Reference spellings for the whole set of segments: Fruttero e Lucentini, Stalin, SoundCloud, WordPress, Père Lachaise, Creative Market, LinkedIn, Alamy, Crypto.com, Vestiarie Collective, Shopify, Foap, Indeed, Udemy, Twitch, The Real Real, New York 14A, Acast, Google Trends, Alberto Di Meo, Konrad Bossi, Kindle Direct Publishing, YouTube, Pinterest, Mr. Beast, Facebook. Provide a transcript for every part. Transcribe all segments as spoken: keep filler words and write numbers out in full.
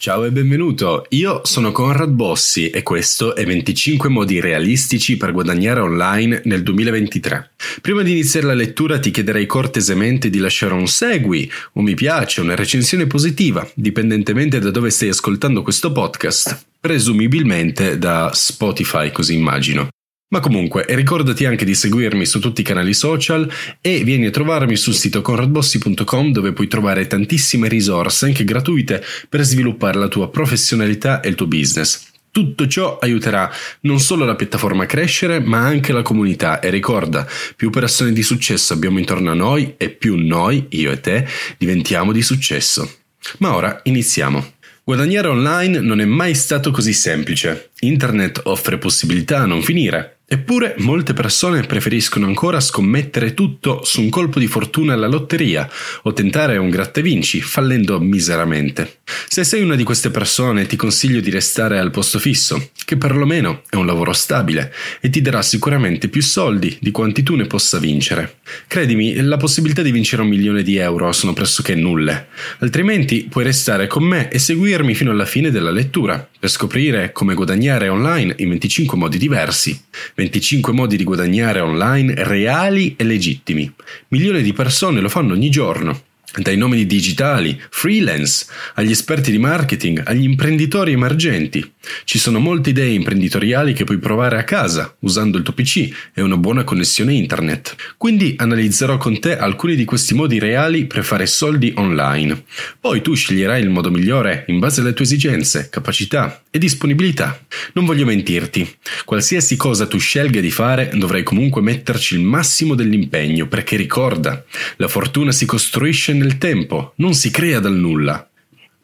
Ciao e benvenuto, io sono Konrad Bossi e questo è venticinque modi realistici per guadagnare online nel duemilaventitré. Prima di iniziare la lettura ti chiederei cortesemente di lasciare un segui, un mi piace, una recensione positiva, dipendentemente da dove stai ascoltando questo podcast, presumibilmente da Spotify, così immagino. Ma comunque, ricordati anche di seguirmi su tutti i canali social e vieni a trovarmi sul sito konrad bossi punto com, dove puoi trovare tantissime risorse anche gratuite per sviluppare la tua professionalità e il tuo business. Tutto ciò aiuterà non solo la piattaforma a crescere, ma anche la comunità. E ricorda, più persone di successo abbiamo intorno a noi e più noi, io e te, diventiamo di successo. Ma ora iniziamo. Guadagnare online non è mai stato così semplice. Internet offre possibilità a non finire. Eppure molte persone preferiscono ancora scommettere tutto su un colpo di fortuna alla lotteria o tentare un grattavinci, fallendo miseramente. Se sei una di queste persone ti consiglio di restare al posto fisso, che perlomeno è un lavoro stabile e ti darà sicuramente più soldi di quanti tu ne possa vincere. Credimi, la possibilità di vincere un milione di euro sono pressoché nulle, altrimenti puoi restare con me e seguirmi fino alla fine della lettura per scoprire come guadagnare online in venticinque modi diversi. venticinque modi di guadagnare online reali e legittimi. Milioni di persone lo fanno ogni giorno, dai nomadi digitali, freelance, agli esperti di marketing, agli imprenditori emergenti. Ci sono molte idee imprenditoriali che puoi provare a casa usando il tuo P C e una buona connessione internet. Quindi analizzerò con te alcuni di questi modi reali per fare soldi online. Poi tu sceglierai il modo migliore in base alle tue esigenze, capacità e disponibilità. Non voglio mentirti, qualsiasi cosa tu scelga di fare dovrai comunque metterci il massimo dell'impegno, perché ricorda, la fortuna si costruisce nel tempo, non si crea dal nulla.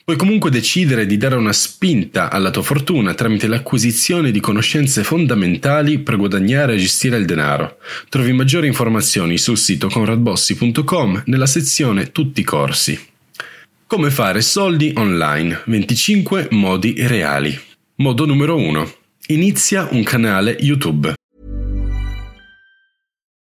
Puoi comunque decidere di dare una spinta alla tua fortuna tramite l'acquisizione di conoscenze fondamentali per guadagnare e gestire il denaro. Trovi maggiori informazioni sul sito konrad bossi punto com nella sezione Tutti i corsi. Come fare soldi online? venticinque modi reali. Modo numero uno. Inizia un canale YouTube.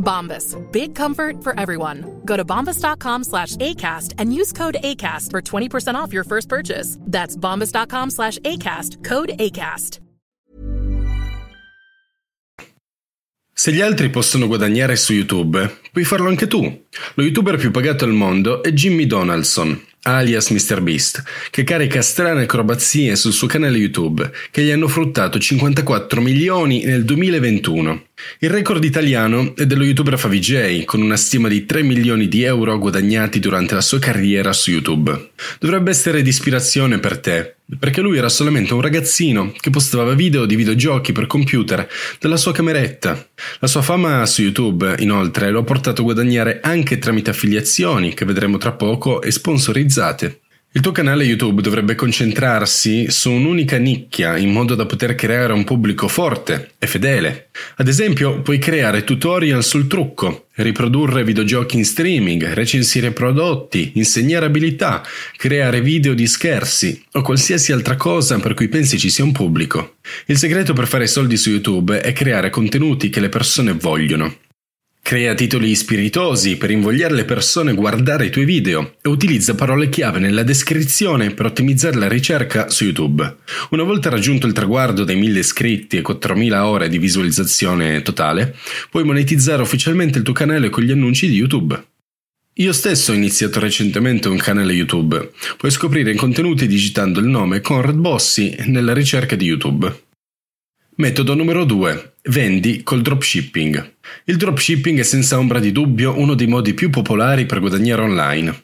Bombas. Big comfort for everyone. Go to bombas.com slash ACAST and use code ACAST for twenty percent off your first purchase. That's bombas.com slash ACAST. Code ACAST. Se gli altri possono guadagnare su YouTube, puoi farlo anche tu. Lo youtuber più pagato al mondo è Jimmy Donaldson, alias mister Beast, che carica strane acrobazie sul suo canale YouTube, che gli hanno fruttato cinquantaquattro milioni nel duemilaventuno. Il record italiano è dello youtuber Favij, con una stima di tre milioni di euro guadagnati durante la sua carriera su YouTube. Dovrebbe essere di ispirazione per te, perché lui era solamente un ragazzino che postava video di videogiochi per computer dalla sua cameretta. La sua fama su YouTube, inoltre, lo ha portato a guadagnare anche tramite affiliazioni, che vedremo tra poco, e sponsorizzate. Il tuo canale YouTube dovrebbe concentrarsi su un'unica nicchia in modo da poter creare un pubblico forte e fedele. Ad esempio, puoi creare tutorial sul trucco, riprodurre videogiochi in streaming, recensire prodotti, insegnare abilità, creare video di scherzi o qualsiasi altra cosa per cui pensi ci sia un pubblico. Il segreto per fare soldi su YouTube è creare contenuti che le persone vogliono. Crea titoli spiritosi per invogliare le persone a guardare i tuoi video e utilizza parole chiave nella descrizione per ottimizzare la ricerca su YouTube. Una volta raggiunto il traguardo dei mille iscritti e quattromila ore di visualizzazione totale, puoi monetizzare ufficialmente il tuo canale con gli annunci di YouTube. Io stesso ho iniziato recentemente un canale YouTube. Puoi scoprire i contenuti digitando il nome Konrad Bossi nella ricerca di YouTube. Metodo numero due. Vendi col dropshipping. Il dropshipping è senza ombra di dubbio uno dei modi più popolari per guadagnare online.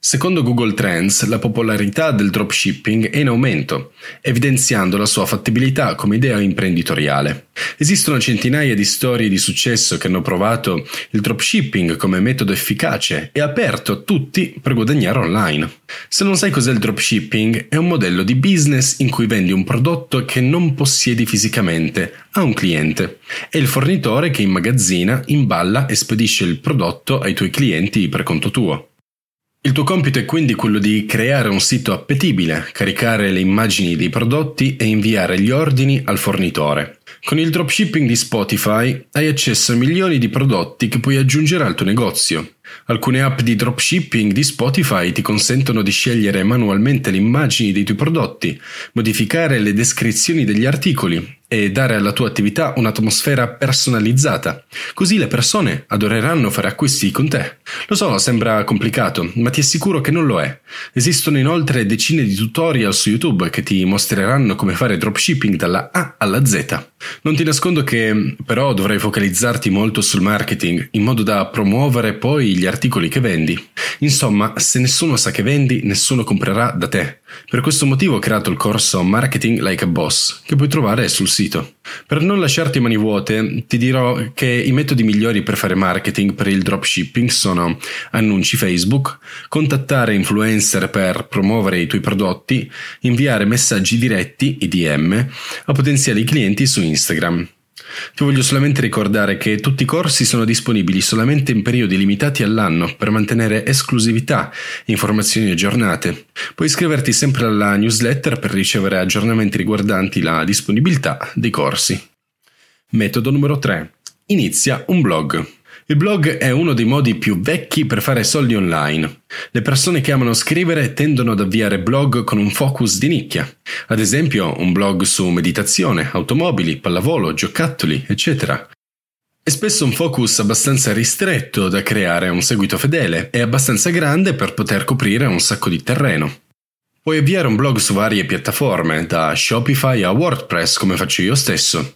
Secondo Google Trends, la popolarità del dropshipping è in aumento, evidenziando la sua fattibilità come idea imprenditoriale. Esistono centinaia di storie di successo che hanno provato il dropshipping come metodo efficace e aperto a tutti per guadagnare online. Se non sai cos'è il dropshipping, è un modello di business in cui vendi un prodotto che non possiedi fisicamente a un cliente. È il fornitore che immagazzina, imballa e spedisce il prodotto ai tuoi clienti per conto tuo. Il tuo compito è quindi quello di creare un sito appetibile, caricare le immagini dei prodotti e inviare gli ordini al fornitore. Con il dropshipping di Spotify hai accesso a milioni di prodotti che puoi aggiungere al tuo negozio. Alcune app di dropshipping di Spotify ti consentono di scegliere manualmente le immagini dei tuoi prodotti, modificare le descrizioni degli articoli e dare alla tua attività un'atmosfera personalizzata, così le persone adoreranno fare acquisti con te. Lo so, sembra complicato, ma ti assicuro che non lo è. Esistono inoltre decine di tutorial su YouTube che ti mostreranno come fare dropshipping dalla A alla Z. Non ti nascondo che però dovrai focalizzarti molto sul marketing, in modo da promuovere poi gli articoli che vendi. Insomma, se nessuno sa che vendi, nessuno comprerà da te. Per questo motivo ho creato il corso Marketing Like a Boss, che puoi trovare sul sito. Per non lasciarti mani vuote, ti dirò che i metodi migliori per fare marketing per il dropshipping sono annunci Facebook, contattare influencer per promuovere i tuoi prodotti, inviare messaggi diretti, i D M, a potenziali clienti su Instagram. Ti voglio solamente ricordare che tutti i corsi sono disponibili solamente in periodi limitati all'anno per mantenere esclusività e informazioni aggiornate. Puoi iscriverti sempre alla newsletter per ricevere aggiornamenti riguardanti la disponibilità dei corsi. Metodo numero tre. Inizia un blog. Il blog è uno dei modi più vecchi per fare soldi online. Le persone che amano scrivere tendono ad avviare blog con un focus di nicchia. Ad esempio, un blog su meditazione, automobili, pallavolo, giocattoli, eccetera. È spesso un focus abbastanza ristretto da creare un seguito fedele e abbastanza grande per poter coprire un sacco di terreno. Puoi avviare un blog su varie piattaforme, da Shopify a WordPress, come faccio io stesso.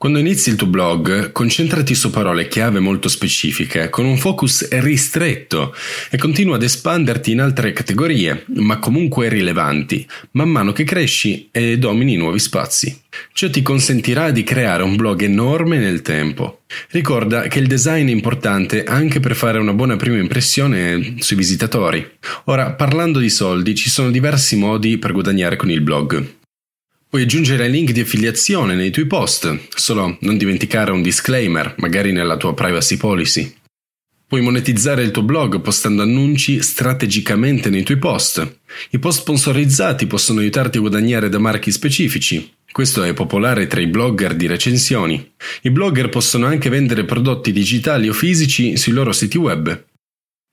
Quando inizi il tuo blog, concentrati su parole chiave molto specifiche, con un focus ristretto, e continua ad espanderti in altre categorie, ma comunque rilevanti, man mano che cresci e domini nuovi spazi. Ciò ti consentirà di creare un blog enorme nel tempo. Ricorda che il design è importante anche per fare una buona prima impressione sui visitatori. Ora, parlando di soldi, ci sono diversi modi per guadagnare con il blog. Puoi aggiungere link di affiliazione nei tuoi post, solo non dimenticare un disclaimer, magari nella tua privacy policy. Puoi monetizzare il tuo blog postando annunci strategicamente nei tuoi post. I post sponsorizzati possono aiutarti a guadagnare da marchi specifici. Questo è popolare tra i blogger di recensioni. I blogger possono anche vendere prodotti digitali o fisici sui loro siti web.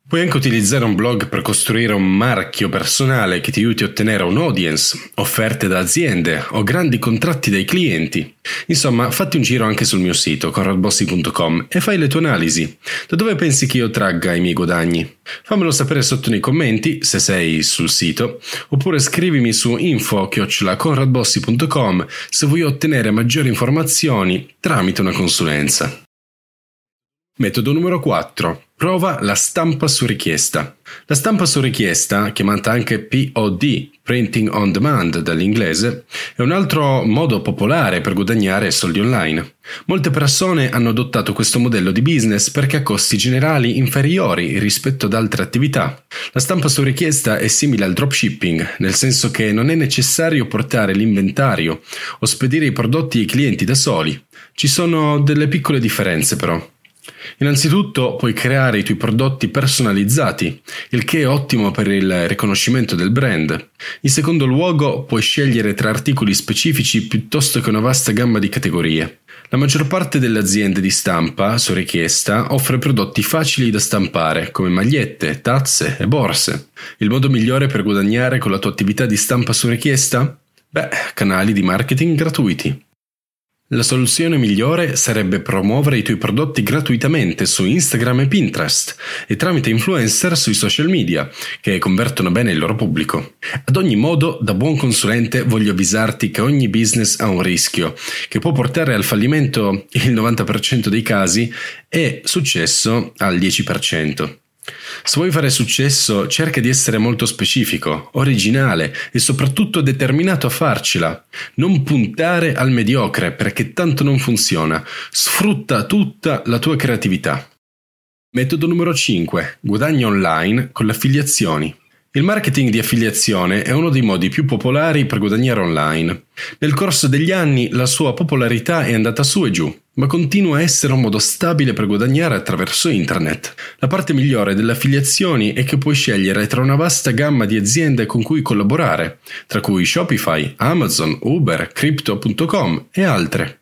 Puoi anche utilizzare un blog per costruire un marchio personale che ti aiuti a ottenere un audience, offerte da aziende o grandi contratti dai clienti. Insomma, fatti un giro anche sul mio sito konrad bossi punto com e fai le tue analisi. Da dove pensi che io tragga i miei guadagni? Fammelo sapere sotto nei commenti, se sei sul sito, oppure scrivimi su info chiocciola konrad bossi punto com se vuoi ottenere maggiori informazioni tramite una consulenza. Metodo numero quattro. Prova la stampa su richiesta. La stampa su richiesta, chiamata anche P O D, Printing on Demand dall'inglese, è un altro modo popolare per guadagnare soldi online. Molte persone hanno adottato questo modello di business perché ha costi generali inferiori rispetto ad altre attività. La stampa su richiesta è simile al dropshipping, nel senso che non è necessario portare l'inventario o spedire i prodotti ai clienti da soli. Ci sono delle piccole differenze però. Innanzitutto puoi creare i tuoi prodotti personalizzati, il che è ottimo per il riconoscimento del brand. In secondo luogo puoi scegliere tra articoli specifici piuttosto che una vasta gamma di categorie. La maggior parte delle aziende di stampa, su richiesta, offre prodotti facili da stampare, come magliette, tazze e borse. Il modo migliore per guadagnare con la tua attività di stampa su richiesta? Beh, canali di marketing gratuiti. La soluzione migliore sarebbe promuovere i tuoi prodotti gratuitamente su Instagram e Pinterest e tramite influencer sui social media, che convertono bene il loro pubblico. Ad ogni modo, da buon consulente voglio avvisarti che ogni business ha un rischio, che può portare al fallimento il novanta per cento dei casi e successo al dieci per cento. Se vuoi fare successo, cerca di essere molto specifico, originale e soprattutto determinato a farcela. Non puntare al mediocre, perché tanto non funziona. Sfrutta tutta la tua creatività. Metodo numero cinque. Guadagna online con le affiliazioni. Il marketing di affiliazione è uno dei modi più popolari per guadagnare online. Nel corso degli anni la sua popolarità è andata su e giù, ma continua a essere un modo stabile per guadagnare attraverso internet. La parte migliore delle affiliazioni è che puoi scegliere tra una vasta gamma di aziende con cui collaborare, tra cui Shopify, Amazon, Uber, Crypto punto com e altre.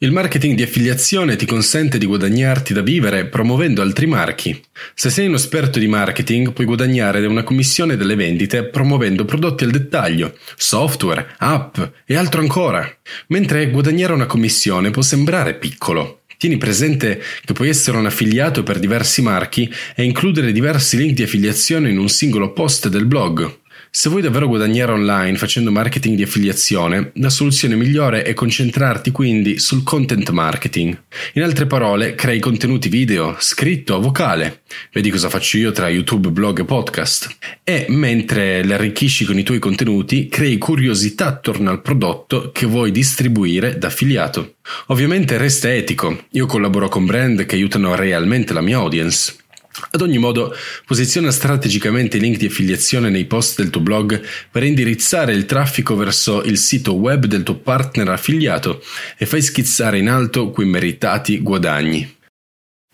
Il marketing di affiliazione ti consente di guadagnarti da vivere promuovendo altri marchi. Se sei un esperto di marketing, puoi guadagnare da una commissione delle vendite promuovendo prodotti al dettaglio, software, app e altro ancora. Mentre guadagnare una commissione può sembrare piccolo, tieni presente che puoi essere un affiliato per diversi marchi e includere diversi link di affiliazione in un singolo post del blog. Se vuoi davvero guadagnare online facendo marketing di affiliazione, la soluzione migliore è concentrarti quindi sul content marketing. In altre parole, crei contenuti video, scritto o vocale. Vedi cosa faccio io tra YouTube, blog e podcast. E mentre li arricchisci con i tuoi contenuti, crei curiosità attorno al prodotto che vuoi distribuire da affiliato. Ovviamente resta etico. Io collaboro con brand che aiutano realmente la mia audience. Ad ogni modo, posiziona strategicamente i link di affiliazione nei post del tuo blog per indirizzare il traffico verso il sito web del tuo partner affiliato e fai schizzare in alto quei meritati guadagni.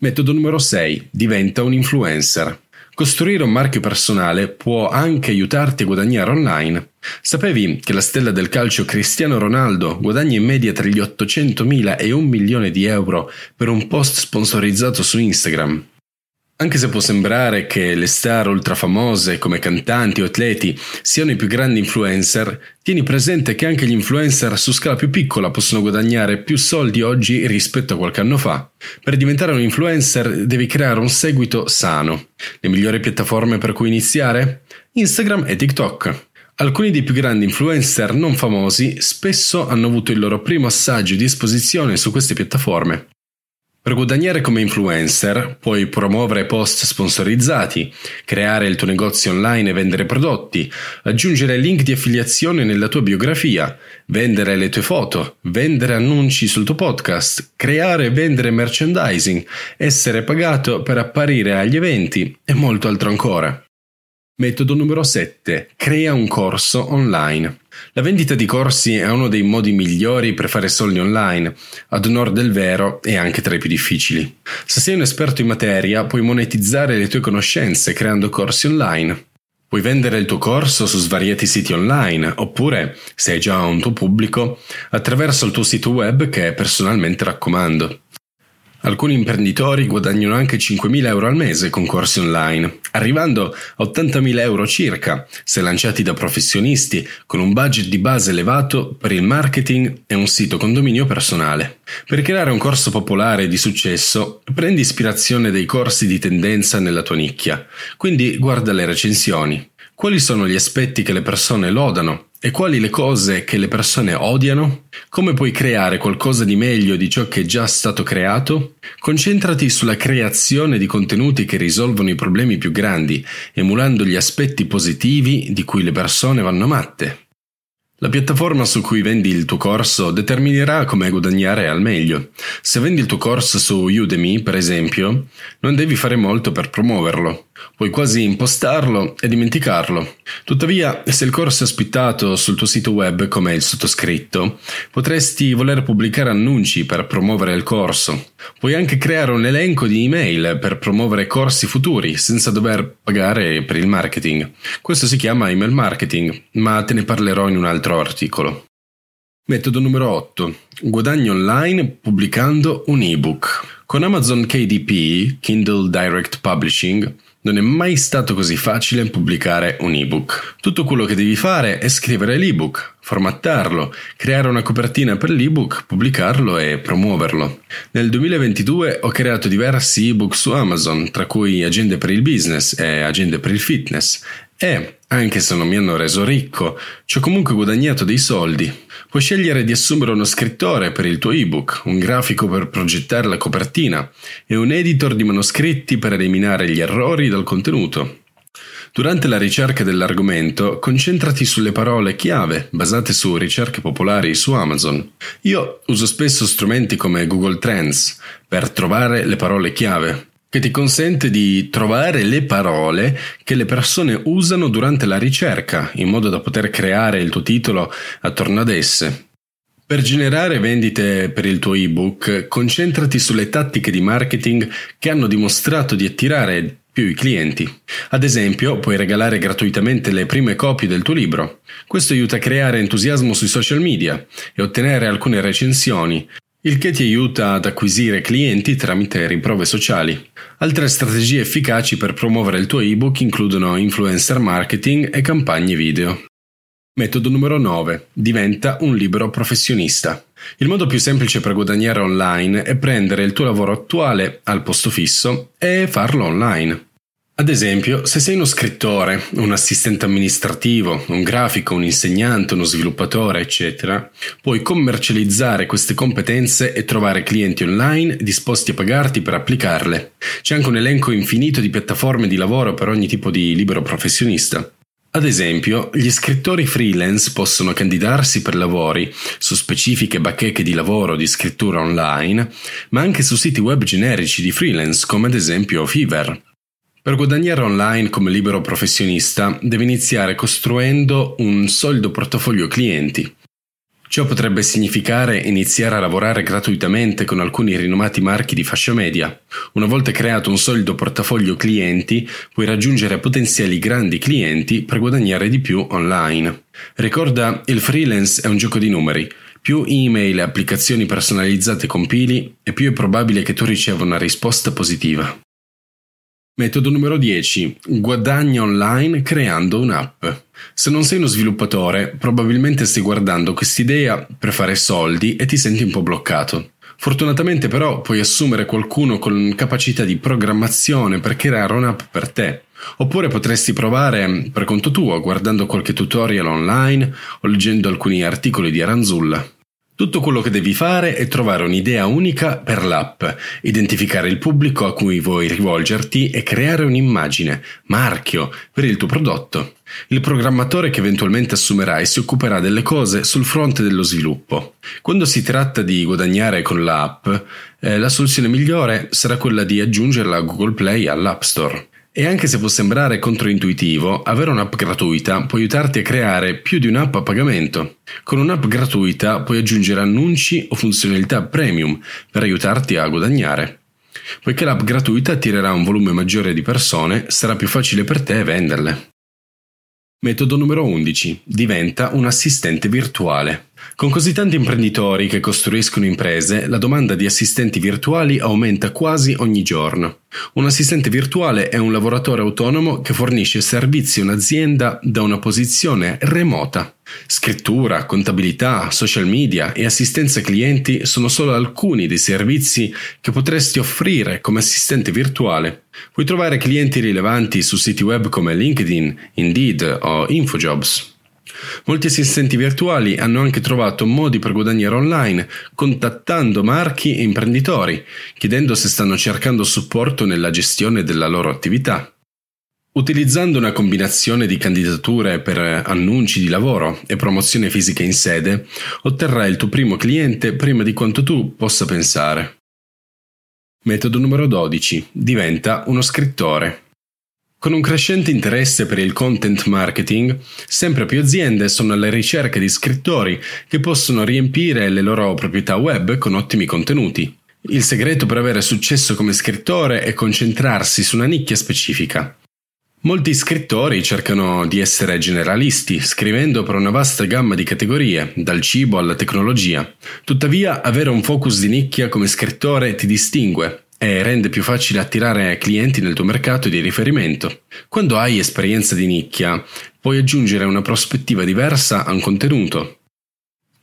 Metodo numero sei. Diventa un influencer. Costruire un marchio personale può anche aiutarti a guadagnare online. Sapevi che la stella del calcio Cristiano Ronaldo guadagna in media tra gli ottocentomila e un milione di euro per un post sponsorizzato su Instagram? Anche se può sembrare che le star ultrafamose come cantanti o atleti siano i più grandi influencer, tieni presente che anche gli influencer su scala più piccola possono guadagnare più soldi oggi rispetto a qualche anno fa. Per diventare un influencer devi creare un seguito sano. Le migliori piattaforme per cui iniziare? Instagram e TikTok. Alcuni dei più grandi influencer non famosi spesso hanno avuto il loro primo assaggio di esposizione su queste piattaforme. Per guadagnare come influencer puoi promuovere post sponsorizzati, creare il tuo negozio online e vendere prodotti, aggiungere link di affiliazione nella tua biografia, vendere le tue foto, vendere annunci sul tuo podcast, creare e vendere merchandising, essere pagato per apparire agli eventi e molto altro ancora. Metodo numero sette. Crea un corso online. La vendita di corsi è uno dei modi migliori per fare soldi online, ad onor del vero è anche tra i più difficili. Se sei un esperto in materia, puoi monetizzare le tue conoscenze creando corsi online. Puoi vendere il tuo corso su svariati siti online, oppure, se hai già un tuo pubblico, attraverso il tuo sito web che personalmente raccomando. Alcuni imprenditori guadagnano anche cinquemila euro al mese con corsi online, arrivando a ottantamila euro circa, se lanciati da professionisti, con un budget di base elevato per il marketing e un sito con dominio personale. Per creare un corso popolare di successo, prendi ispirazione dai corsi di tendenza nella tua nicchia, quindi guarda le recensioni. Quali sono gli aspetti che le persone lodano? E quali le cose che le persone odiano? Come puoi creare qualcosa di meglio di ciò che è già stato creato? Concentrati sulla creazione di contenuti che risolvono i problemi più grandi, emulando gli aspetti positivi di cui le persone vanno matte. La piattaforma su cui vendi il tuo corso determinerà come guadagnare al meglio. Se vendi il tuo corso su Udemy, per esempio, non devi fare molto per promuoverlo. Puoi quasi impostarlo e dimenticarlo. Tuttavia, se il corso è ospitato sul tuo sito web come il sottoscritto, potresti voler pubblicare annunci per promuovere il corso. Puoi anche creare un elenco di email per promuovere corsi futuri senza dover pagare per il marketing. Questo si chiama email marketing, ma te ne parlerò in un altro articolo. Metodo numero otto. Guadagni online pubblicando un ebook. Con Amazon K D P, Kindle Direct Publishing, non è mai stato così facile pubblicare un ebook. Tutto quello che devi fare è scrivere l'ebook, formattarlo, creare una copertina per l'ebook, pubblicarlo e promuoverlo. Nel duemilaventidue ho creato diversi ebook su Amazon, tra cui agende per il business e agende per il fitness. E, anche se non mi hanno reso ricco, ci ho comunque guadagnato dei soldi. Puoi scegliere di assumere uno scrittore per il tuo ebook, un grafico per progettare la copertina e un editor di manoscritti per eliminare gli errori dal contenuto. Durante la ricerca dell'argomento, concentrati sulle parole chiave basate su ricerche popolari su Amazon. Io uso spesso strumenti come Google Trends per trovare le parole chiave, che ti consente di trovare le parole che le persone usano durante la ricerca, in modo da poter creare il tuo titolo attorno ad esse. Per generare vendite per il tuo ebook, concentrati sulle tattiche di marketing che hanno dimostrato di attirare più i clienti. Ad esempio, puoi regalare gratuitamente le prime copie del tuo libro. Questo aiuta a creare entusiasmo sui social media e ottenere alcune recensioni, il che ti aiuta ad acquisire clienti tramite riprove sociali. Altre strategie efficaci per promuovere il tuo ebook includono influencer marketing e campagne video. Metodo numero nove. Diventa un libero professionista. Il modo più semplice per guadagnare online è prendere il tuo lavoro attuale al posto fisso e farlo online. Ad esempio, se sei uno scrittore, un assistente amministrativo, un grafico, un insegnante, uno sviluppatore, eccetera, puoi commercializzare queste competenze e trovare clienti online disposti a pagarti per applicarle. C'è anche un elenco infinito di piattaforme di lavoro per ogni tipo di libero professionista. Ad esempio, gli scrittori freelance possono candidarsi per lavori su specifiche bacheche di lavoro di scrittura online, ma anche su siti web generici di freelance come ad esempio Fiverr. Per guadagnare online come libero professionista devi iniziare costruendo un solido portafoglio clienti. Ciò potrebbe significare iniziare a lavorare gratuitamente con alcuni rinomati marchi di fascia media. Una volta creato un solido portafoglio clienti, puoi raggiungere potenziali grandi clienti per guadagnare di più online. Ricorda, il freelance è un gioco di numeri. Più email e applicazioni personalizzate compili, e più è probabile che tu riceva una risposta positiva. Metodo numero dieci. Guadagna online creando un'app. Se non sei uno sviluppatore, probabilmente stai guardando quest'idea per fare soldi e ti senti un po' bloccato. Fortunatamente però puoi assumere qualcuno con capacità di programmazione per creare un'app per te. Oppure potresti provare per conto tuo guardando qualche tutorial online o leggendo alcuni articoli di Aranzulla. Tutto quello che devi fare è trovare un'idea unica per l'app, identificare il pubblico a cui vuoi rivolgerti e creare un'immagine, marchio, per il tuo prodotto. Il programmatore che eventualmente assumerai si occuperà delle cose sul fronte dello sviluppo. Quando si tratta di guadagnare con l'app, eh, la soluzione migliore sarà quella di aggiungerla a Google Play e all'App Store. E anche se può sembrare controintuitivo, avere un'app gratuita può aiutarti a creare più di un'app a pagamento. Con un'app gratuita puoi aggiungere annunci o funzionalità premium per aiutarti a guadagnare. Poiché l'app gratuita attirerà un volume maggiore di persone, sarà più facile per te venderle. Metodo numero undici. Diventa un assistente virtuale. Con così tanti imprenditori che costruiscono imprese, la domanda di assistenti virtuali aumenta quasi ogni giorno. Un assistente virtuale è un lavoratore autonomo che fornisce servizi a un'azienda da una posizione remota. Scrittura, contabilità, social media e assistenza clienti sono solo alcuni dei servizi che potresti offrire come assistente virtuale. Puoi trovare clienti rilevanti su siti web come LinkedIn, Indeed o Infojobs. Molti assistenti virtuali hanno anche trovato modi per guadagnare online, contattando marchi e imprenditori, chiedendo se stanno cercando supporto nella gestione della loro attività. Utilizzando una combinazione di candidature per annunci di lavoro e promozione fisica in sede, otterrai il tuo primo cliente prima di quanto tu possa pensare. Metodo numero dodici. Diventa uno scrittore. Con un crescente interesse per il content marketing, sempre più aziende sono alla ricerca di scrittori che possono riempire le loro proprietà web con ottimi contenuti. Il segreto per avere successo come scrittore è concentrarsi su una nicchia specifica. Molti scrittori cercano di essere generalisti, scrivendo per una vasta gamma di categorie, dal cibo alla tecnologia. Tuttavia, avere un focus di nicchia come scrittore ti distingue e rende più facile attirare clienti nel tuo mercato di riferimento. Quando hai esperienza di nicchia, puoi aggiungere una prospettiva diversa a un contenuto.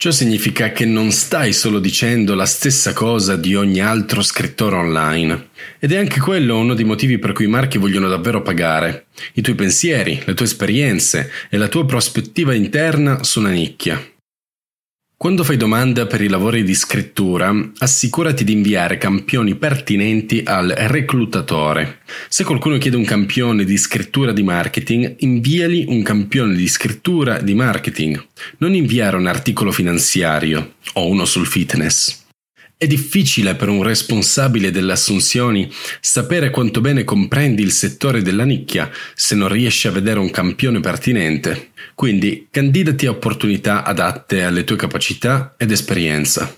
Ciò significa che non stai solo dicendo la stessa cosa di ogni altro scrittore online. Ed è anche quello uno dei motivi per cui i marchi vogliono davvero pagare. I tuoi pensieri, le tue esperienze e la tua prospettiva interna su una nicchia. Quando fai domanda per i lavori di scrittura, assicurati di inviare campioni pertinenti al reclutatore. Se qualcuno chiede un campione di scrittura di marketing, inviali un campione di scrittura di marketing. Non inviare un articolo finanziario o uno sul fitness. È difficile per un responsabile delle assunzioni sapere quanto bene comprendi il settore della nicchia se non riesci a vedere un campione pertinente. Quindi candidati a opportunità adatte alle tue capacità ed esperienza.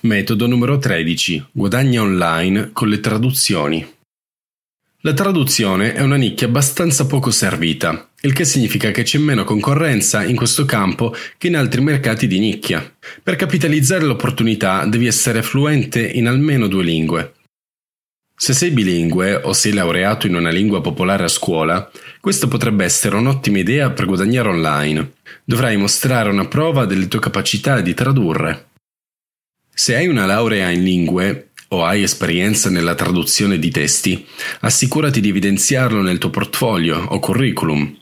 Metodo numero tredici. Guadagna online con le traduzioni. La traduzione è una nicchia abbastanza poco servita, il che significa che c'è meno concorrenza in questo campo che in altri mercati di nicchia. Per capitalizzare l'opportunità devi essere fluente in almeno due lingue. Se sei bilingue o sei laureato in una lingua popolare a scuola, questa potrebbe essere un'ottima idea per guadagnare online. Dovrai mostrare una prova delle tue capacità di tradurre. Se hai una laurea in lingue, o hai esperienza nella traduzione di testi, assicurati di evidenziarlo nel tuo portfolio o curriculum.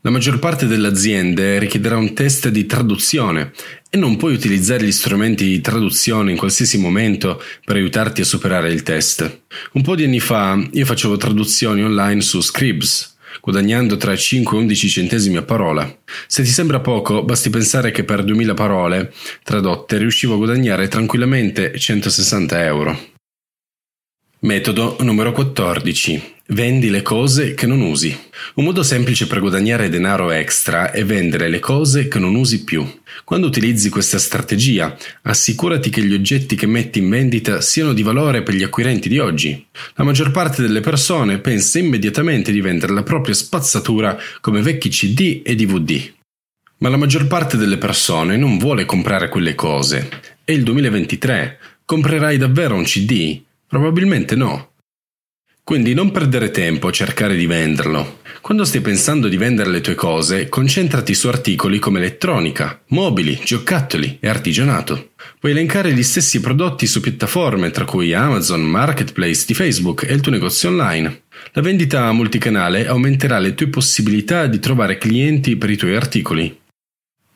La maggior parte delle aziende richiederà un test di traduzione e non puoi utilizzare gli strumenti di traduzione in qualsiasi momento per aiutarti a superare il test. Un po' di anni fa io facevo traduzioni online su Scribs, guadagnando tra cinque e undici centesimi a parola. Se ti sembra poco, basti pensare che per duemila parole tradotte riuscivo a guadagnare tranquillamente centosessanta euro. Metodo numero quattordici. Vendi le cose che non usi. Un modo semplice per guadagnare denaro extra è vendere le cose che non usi più. Quando utilizzi questa strategia, assicurati che gli oggetti che metti in vendita siano di valore per gli acquirenti di oggi. La maggior parte delle persone pensa immediatamente di vendere la propria spazzatura come vecchi C D e D V D. Ma la maggior parte delle persone non vuole comprare quelle cose. È il duemilaventitré. Comprerai davvero un C D? Probabilmente no. Quindi non perdere tempo a cercare di venderlo. Quando stai pensando di vendere le tue cose, concentrati su articoli come elettronica, mobili, giocattoli e artigianato. Puoi elencare gli stessi prodotti su piattaforme tra cui Amazon, Marketplace di Facebook e il tuo negozio online. La vendita multicanale aumenterà le tue possibilità di trovare clienti per i tuoi articoli.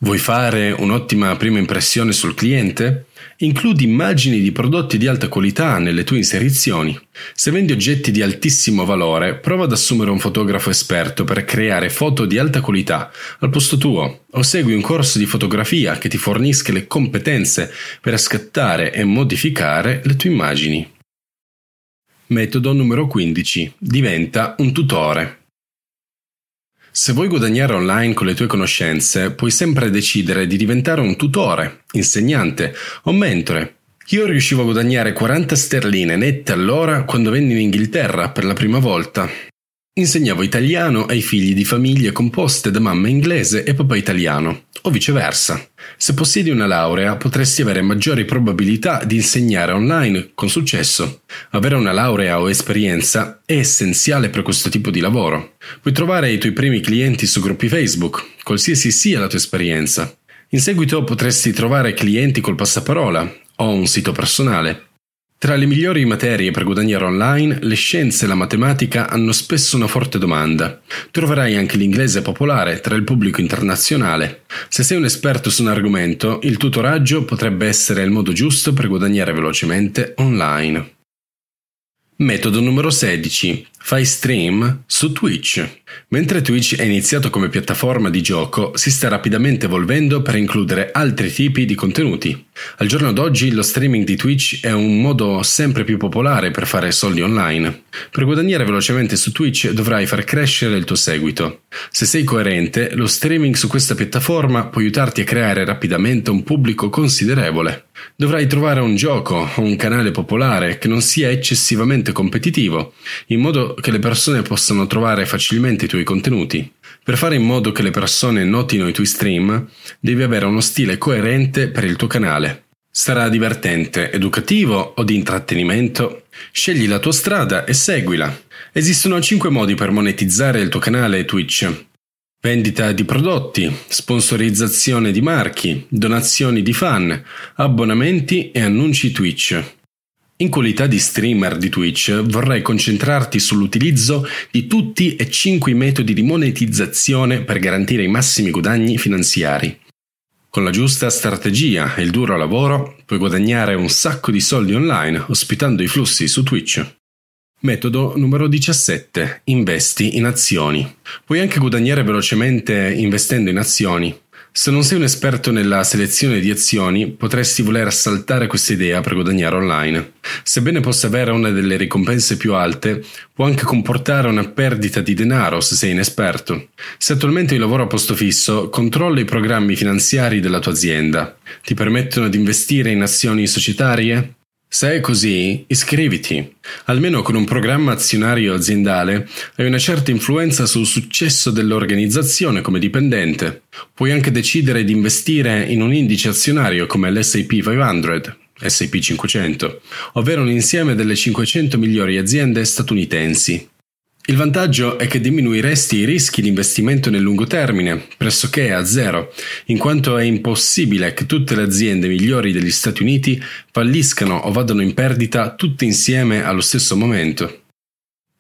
Vuoi fare un'ottima prima impressione sul cliente? Includi immagini di prodotti di alta qualità nelle tue inserizioni. Se vendi oggetti di altissimo valore, prova ad assumere un fotografo esperto per creare foto di alta qualità al posto tuo, o segui un corso di fotografia che ti fornisca le competenze per scattare e modificare le tue immagini. Metodo numero quindici. Diventa un tutore. Se vuoi guadagnare online con le tue conoscenze, puoi sempre decidere di diventare un tutore, insegnante o mentore. Io riuscivo a guadagnare quaranta sterline nette all'ora quando venni in Inghilterra per la prima volta. Insegnavo italiano ai figli di famiglie composte da mamma inglese e papà italiano, o viceversa. Se possiedi una laurea, potresti avere maggiori probabilità di insegnare online con successo. Avere una laurea o esperienza è essenziale per questo tipo di lavoro. Puoi trovare i tuoi primi clienti su gruppi Facebook, qualsiasi sia la tua esperienza. In seguito potresti trovare clienti col passaparola o un sito personale. Tra le migliori materie per guadagnare online, le scienze e la matematica hanno spesso una forte domanda. Troverai anche l'inglese popolare tra il pubblico internazionale. Se sei un esperto su un argomento, il tutoraggio potrebbe essere il modo giusto per guadagnare velocemente online. Metodo numero sedici. Fai stream su Twitch. Mentre Twitch è iniziato come piattaforma di gioco, si sta rapidamente evolvendo per includere altri tipi di contenuti. Al giorno d'oggi lo streaming di Twitch è un modo sempre più popolare per fare soldi online. Per guadagnare velocemente su Twitch dovrai far crescere il tuo seguito. Se sei coerente, lo streaming su questa piattaforma può aiutarti a creare rapidamente un pubblico considerevole. Dovrai trovare un gioco o un canale popolare che non sia eccessivamente competitivo, in modo che le persone possano trovare facilmente i tuoi contenuti. Per fare in modo che le persone notino i tuoi stream, devi avere uno stile coerente per il tuo canale. Sarà divertente, educativo o di intrattenimento? Scegli la tua strada e seguila. Esistono cinque modi per monetizzare il tuo canale Twitch. Vendita di prodotti, sponsorizzazione di marchi, donazioni di fan, abbonamenti e annunci Twitch. In qualità di streamer di Twitch vorrai concentrarti sull'utilizzo di tutti e cinque i metodi di monetizzazione per garantire i massimi guadagni finanziari. Con la giusta strategia e il duro lavoro puoi guadagnare un sacco di soldi online ospitando i flussi su Twitch. Metodo numero diciassette. Investi in azioni. Puoi anche guadagnare velocemente investendo in azioni. Se non sei un esperto nella selezione di azioni, potresti voler saltare questa idea per guadagnare online. Sebbene possa avere una delle ricompense più alte, può anche comportare una perdita di denaro se sei inesperto. Se attualmente hai lavoro a posto fisso, controlla i programmi finanziari della tua azienda. Ti permettono di investire in azioni societarie? Se è così, iscriviti. Almeno con un programma azionario aziendale hai una certa influenza sul successo dell'organizzazione come dipendente. Puoi anche decidere di investire in un indice azionario come l'esse and pi cinquecento, esse and pi cinquecento, ovvero un insieme delle cinquecento migliori aziende statunitensi. Il vantaggio è che diminuiresti i rischi di investimento nel lungo termine, pressoché a zero, in quanto è impossibile che tutte le aziende migliori degli Stati Uniti falliscano o vadano in perdita tutte insieme allo stesso momento.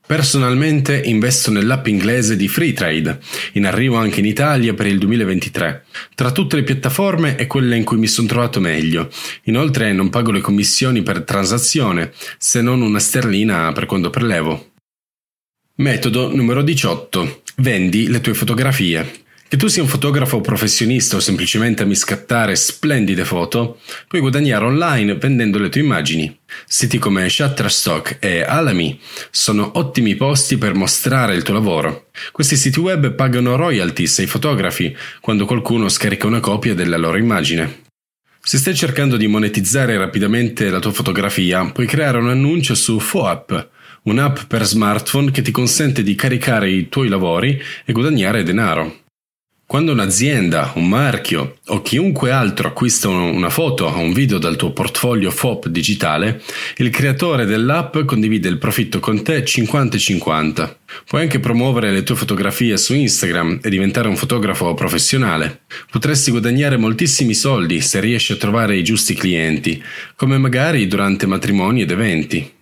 Personalmente investo nell'app inglese di Free Trade, in arrivo anche in Italia per il duemilaventitré. Tra tutte le piattaforme è quella in cui mi sono trovato meglio. Inoltre non pago le commissioni per transazione, se non una sterlina per quando prelevo. Metodo numero diciotto. Vendi le tue fotografie. Che tu sia un fotografo professionista o semplicemente ami scattare splendide foto, puoi guadagnare online vendendo le tue immagini. Siti come Shutterstock e Alamy sono ottimi posti per mostrare il tuo lavoro. Questi siti web pagano royalties ai fotografi quando qualcuno scarica una copia della loro immagine. Se stai cercando di monetizzare rapidamente la tua fotografia, puoi creare un annuncio su Foap, un'app per smartphone che ti consente di caricare i tuoi lavori e guadagnare denaro. Quando un'azienda, un marchio o chiunque altro acquista una foto o un video dal tuo portfolio Foap digitale, il creatore dell'app condivide il profitto con te cinquanta e cinquanta. Puoi anche promuovere le tue fotografie su Instagram e diventare un fotografo professionale. Potresti guadagnare moltissimi soldi se riesci a trovare i giusti clienti, come magari durante matrimoni ed eventi.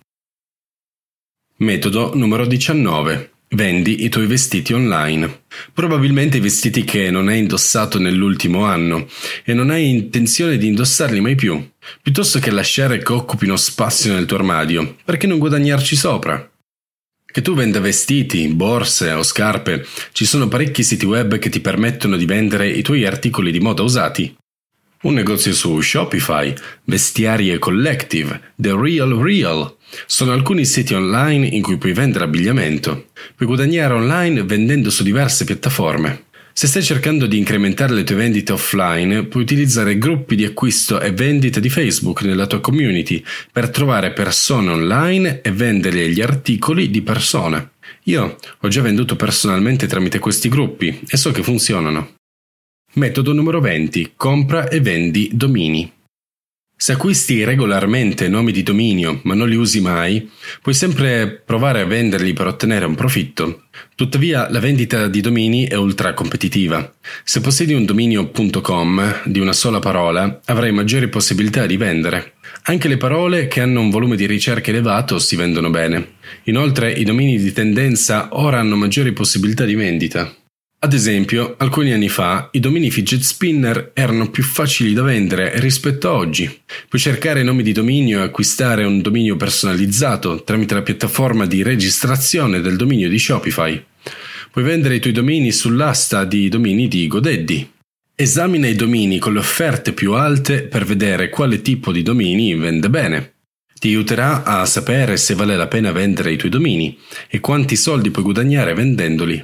Metodo numero diciannove. Vendi i tuoi vestiti online. Probabilmente i vestiti che non hai indossato nell'ultimo anno e non hai intenzione di indossarli mai più, piuttosto che lasciare che occupino spazio nel tuo armadio, perché non guadagnarci sopra? Che tu venda vestiti, borse o scarpe, ci sono parecchi siti web che ti permettono di vendere i tuoi articoli di moda usati. Un negozio su Shopify, Vestiarie Collective, The Real Real. Sono alcuni siti online in cui puoi vendere abbigliamento. Puoi guadagnare online vendendo su diverse piattaforme. Se stai cercando di incrementare le tue vendite offline, puoi utilizzare gruppi di acquisto e vendita di Facebook nella tua community per trovare persone online e vendere gli articoli di persona. Io ho già venduto personalmente tramite questi gruppi e so che funzionano. Metodo numero venti. Compra e vendi domini. Se acquisti regolarmente nomi di dominio ma non li usi mai, puoi sempre provare a venderli per ottenere un profitto. Tuttavia la vendita di domini è ultra competitiva. Se possiedi un dominio punto com di una sola parola, avrai maggiori possibilità di vendere. Anche le parole che hanno un volume di ricerca elevato si vendono bene. Inoltre i domini di tendenza ora hanno maggiori possibilità di vendita. Ad esempio, alcuni anni fa i domini fidget spinner erano più facili da vendere rispetto a oggi. Puoi cercare nomi di dominio e acquistare un dominio personalizzato tramite la piattaforma di registrazione del dominio di Shopify. Puoi vendere i tuoi domini sull'asta di domini di GoDaddy. Esamina i domini con le offerte più alte per vedere quale tipo di domini vende bene. Ti aiuterà a sapere se vale la pena vendere i tuoi domini e quanti soldi puoi guadagnare vendendoli.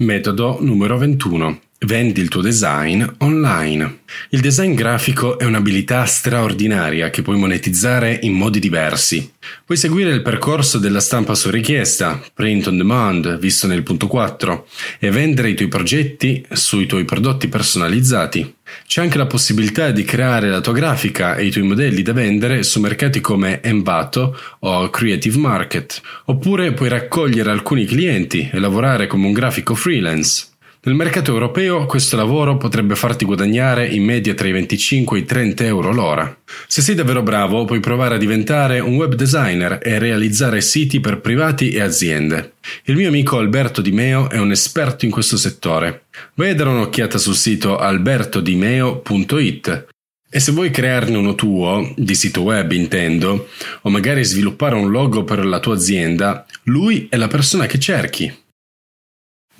Metodo numero ventuno. Vendi il tuo design online. Il design grafico è un'abilità straordinaria che puoi monetizzare in modi diversi. Puoi seguire il percorso della stampa su richiesta, print on demand, visto nel punto quattro, e vendere i tuoi progetti sui tuoi prodotti personalizzati. C'è anche la possibilità di creare la tua grafica e i tuoi modelli da vendere su mercati come Envato o Creative Market, oppure puoi raccogliere alcuni clienti e lavorare come un grafico freelance. Nel mercato europeo questo lavoro potrebbe farti guadagnare in media tra i venticinque e i trenta euro l'ora. Se sei davvero bravo, puoi provare a diventare un web designer e realizzare siti per privati e aziende. Il mio amico Alberto Di Meo è un esperto in questo settore. Vai a dare un'occhiata sul sito alberto di meo punto it. E se vuoi crearne uno tuo, di sito web intendo, o magari sviluppare un logo per la tua azienda, lui è la persona che cerchi.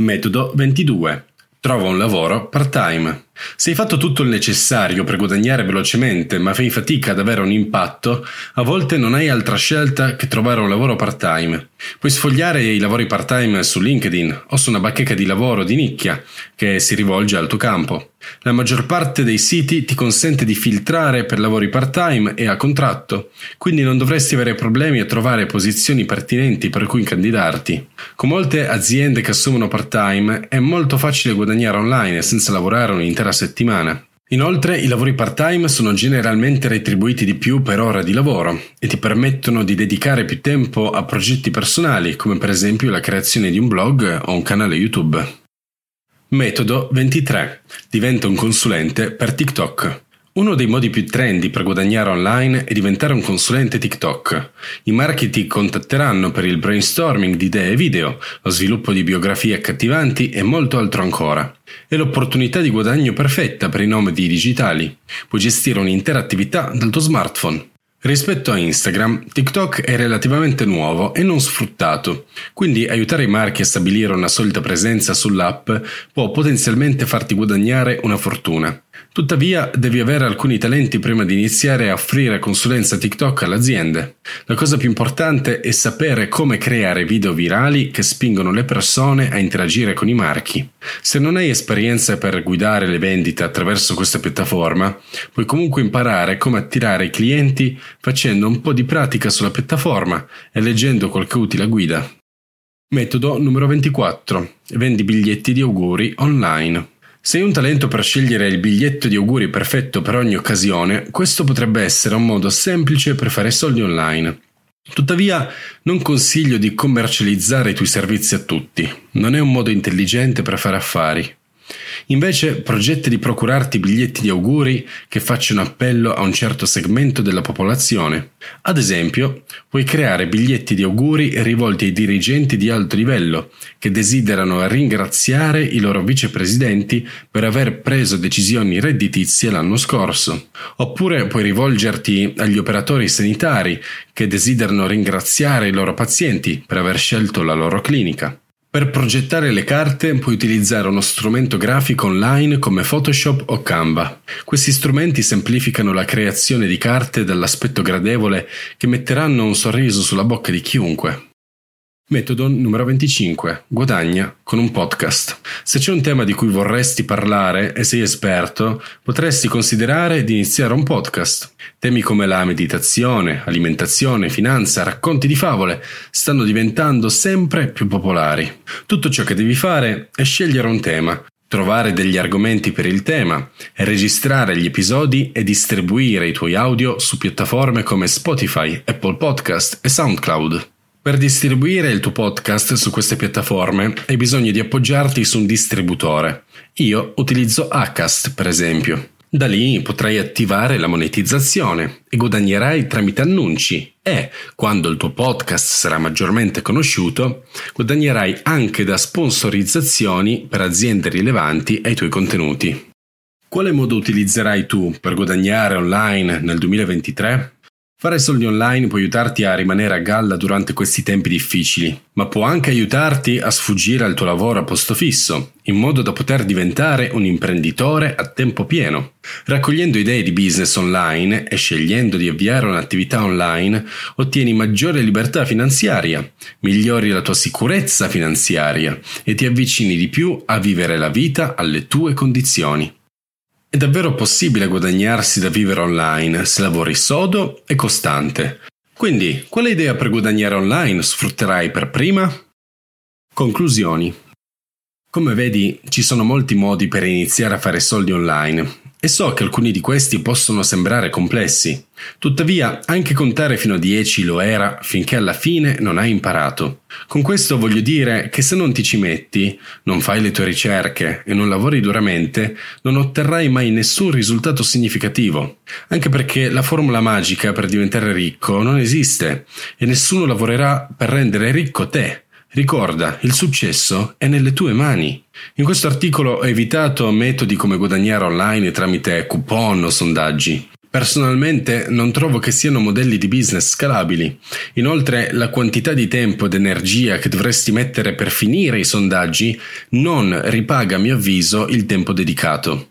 Metodo ventidue. Trova un lavoro part-time. Se hai fatto tutto il necessario per guadagnare velocemente ma fai fatica ad avere un impatto, a volte non hai altra scelta che trovare un lavoro part-time. Puoi sfogliare i lavori part-time su LinkedIn o su una bacheca di lavoro di nicchia che si rivolge al tuo campo. La maggior parte dei siti ti consente di filtrare per lavori part-time e a contratto, quindi non dovresti avere problemi a trovare posizioni pertinenti per cui candidarti. Con molte aziende che assumono part-time è molto facile guadagnare online senza lavorare un'intera settimana. Inoltre, i lavori part-time sono generalmente retribuiti di più per ora di lavoro e ti permettono di dedicare più tempo a progetti personali, come per esempio la creazione di un blog o un canale YouTube. Metodo ventitré. Diventa un consulente per TikTok. Uno dei modi più trendy per guadagnare online è diventare un consulente TikTok. I marchi ti contatteranno per il brainstorming di idee video, lo sviluppo di biografie accattivanti e molto altro ancora. È l'opportunità di guadagno perfetta per i nomadi digitali. Puoi gestire un'intera attività dal tuo smartphone. Rispetto a Instagram, TikTok è relativamente nuovo e non sfruttato, quindi aiutare i marchi a stabilire una solida presenza sull'app può potenzialmente farti guadagnare una fortuna. Tuttavia, devi avere alcuni talenti prima di iniziare a offrire consulenza TikTok alle aziende. La cosa più importante è sapere come creare video virali che spingono le persone a interagire con i marchi. Se non hai esperienza per guidare le vendite attraverso questa piattaforma, puoi comunque imparare come attirare i clienti facendo un po' di pratica sulla piattaforma e leggendo qualche utile guida. Metodo numero ventiquattro. Vendi biglietti di auguri online. Se hai un talento per scegliere il biglietto di auguri perfetto per ogni occasione, questo potrebbe essere un modo semplice per fare soldi online. Tuttavia, non consiglio di commercializzare i tuoi servizi a tutti. Non è un modo intelligente per fare affari. Invece, progetta di procurarti biglietti di auguri che facciano appello a un certo segmento della popolazione. Ad esempio, puoi creare biglietti di auguri rivolti ai dirigenti di alto livello che desiderano ringraziare i loro vicepresidenti per aver preso decisioni redditizie l'anno scorso. Oppure puoi rivolgerti agli operatori sanitari che desiderano ringraziare i loro pazienti per aver scelto la loro clinica. Per progettare le carte puoi utilizzare uno strumento grafico online come Photoshop o Canva. Questi strumenti semplificano la creazione di carte dall'aspetto gradevole che metteranno un sorriso sulla bocca di chiunque. Metodo numero venticinque. Guadagna con un podcast. Se c'è un tema di cui vorresti parlare e sei esperto, potresti considerare di iniziare un podcast. Temi come la meditazione, alimentazione, finanza, racconti di favole stanno diventando sempre più popolari. Tutto ciò che devi fare è scegliere un tema, trovare degli argomenti per il tema, registrare gli episodi e distribuire i tuoi audio su piattaforme come Spotify, Apple Podcast e SoundCloud. Per distribuire il tuo podcast su queste piattaforme hai bisogno di appoggiarti su un distributore. Io utilizzo Acast, per esempio. Da lì potrai attivare la monetizzazione e guadagnerai tramite annunci e, quando il tuo podcast sarà maggiormente conosciuto, guadagnerai anche da sponsorizzazioni per aziende rilevanti ai tuoi contenuti. Quale modo utilizzerai tu per guadagnare online nel duemilaventitré? Fare soldi online può aiutarti a rimanere a galla durante questi tempi difficili, ma può anche aiutarti a sfuggire al tuo lavoro a posto fisso, in modo da poter diventare un imprenditore a tempo pieno. Raccogliendo idee di business online e scegliendo di avviare un'attività online, ottieni maggiore libertà finanziaria, migliori la tua sicurezza finanziaria e ti avvicini di più a vivere la vita alle tue condizioni. È davvero possibile guadagnarsi da vivere online se lavori sodo e costante. Quindi, quale idea per guadagnare online sfrutterai per prima? Conclusioni. Come vedi, ci sono molti modi per iniziare a fare soldi online e so che alcuni di questi possono sembrare complessi. Tuttavia, anche contare fino a dieci lo era finché alla fine non hai imparato. Con questo voglio dire che se non ti ci metti, non fai le tue ricerche e non lavori duramente, non otterrai mai nessun risultato significativo. Anche perché la formula magica per diventare ricco non esiste e nessuno lavorerà per rendere ricco te. Ricorda, il successo è nelle tue mani. In questo articolo ho evitato metodi come guadagnare online tramite coupon o sondaggi. Personalmente non trovo che siano modelli di business scalabili. Inoltre, la quantità di tempo ed energia che dovresti mettere per finire i sondaggi non ripaga, a mio avviso, il tempo dedicato.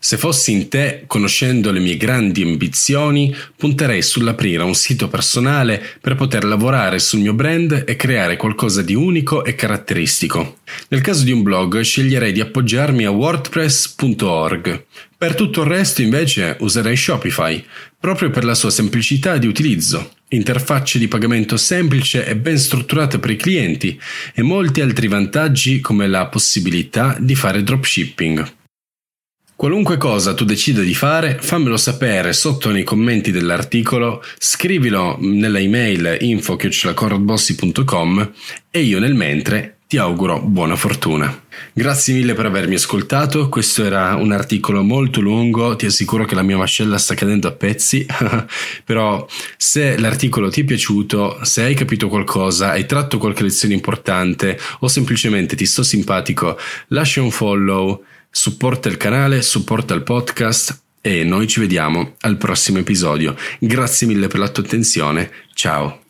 Se fossi in te, conoscendo le mie grandi ambizioni, punterei sull'aprire un sito personale per poter lavorare sul mio brand e creare qualcosa di unico e caratteristico. Nel caso di un blog, sceglierei di appoggiarmi a wordpress punto org. Per tutto il resto invece userei Shopify, proprio per la sua semplicità di utilizzo, interfacce di pagamento semplice e ben strutturate per i clienti e molti altri vantaggi come la possibilità di fare dropshipping. Qualunque cosa tu decida di fare, fammelo sapere sotto nei commenti dell'articolo, scrivilo nella email info chiocciola konrad bossi punto com e io nel mentre ti auguro buona fortuna. Grazie mille per avermi ascoltato, questo era un articolo molto lungo, ti assicuro che la mia mascella sta cadendo a pezzi, però se l'articolo ti è piaciuto, se hai capito qualcosa, hai tratto qualche lezione importante o semplicemente ti sto simpatico, lascia un follow, supporta il canale, supporta il podcast e noi ci vediamo al prossimo episodio. Grazie mille per la tua attenzione, ciao!